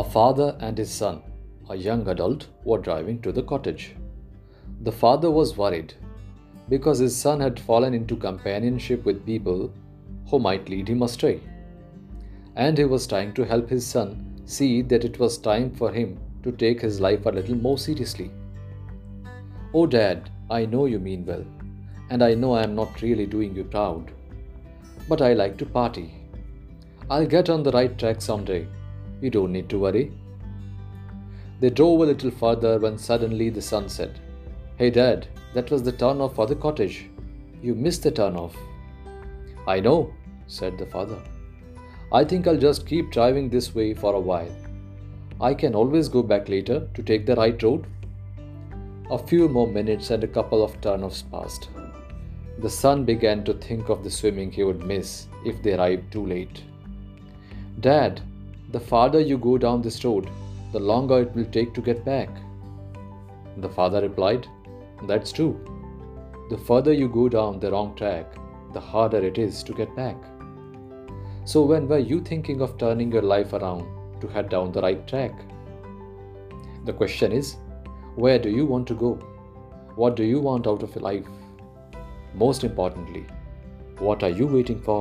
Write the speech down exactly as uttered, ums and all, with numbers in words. A father and his son, a young adult, were driving to the cottage. The father was worried because his son had fallen into companionship with people who might lead him astray, and he was trying to help his son see that it was time for him to take his life a little more seriously. "Oh Dad, I know you mean well, and I know I am not really doing you proud, but I like to party. I'll get on the right track someday. You don't need to worry." They drove a little further when suddenly the son said, "Hey Dad, that was the turn-off for the cottage. You missed the turn-off." "I know," said the father. "I think I'll just keep driving this way for a while. I can always go back later to take the right road." A few more minutes and a couple of turn-offs passed. The son began to think of the swimming he would miss if they arrived too late. "Dad, the farther you go down this road, the longer it will take to get back." The father replied, "That's true. The further you go down the wrong track, the harder it is to get back. So when were you thinking of turning your life around to head down the right track? The question is, where do you want to go? What do you want out of your life? Most importantly, what are you waiting for?"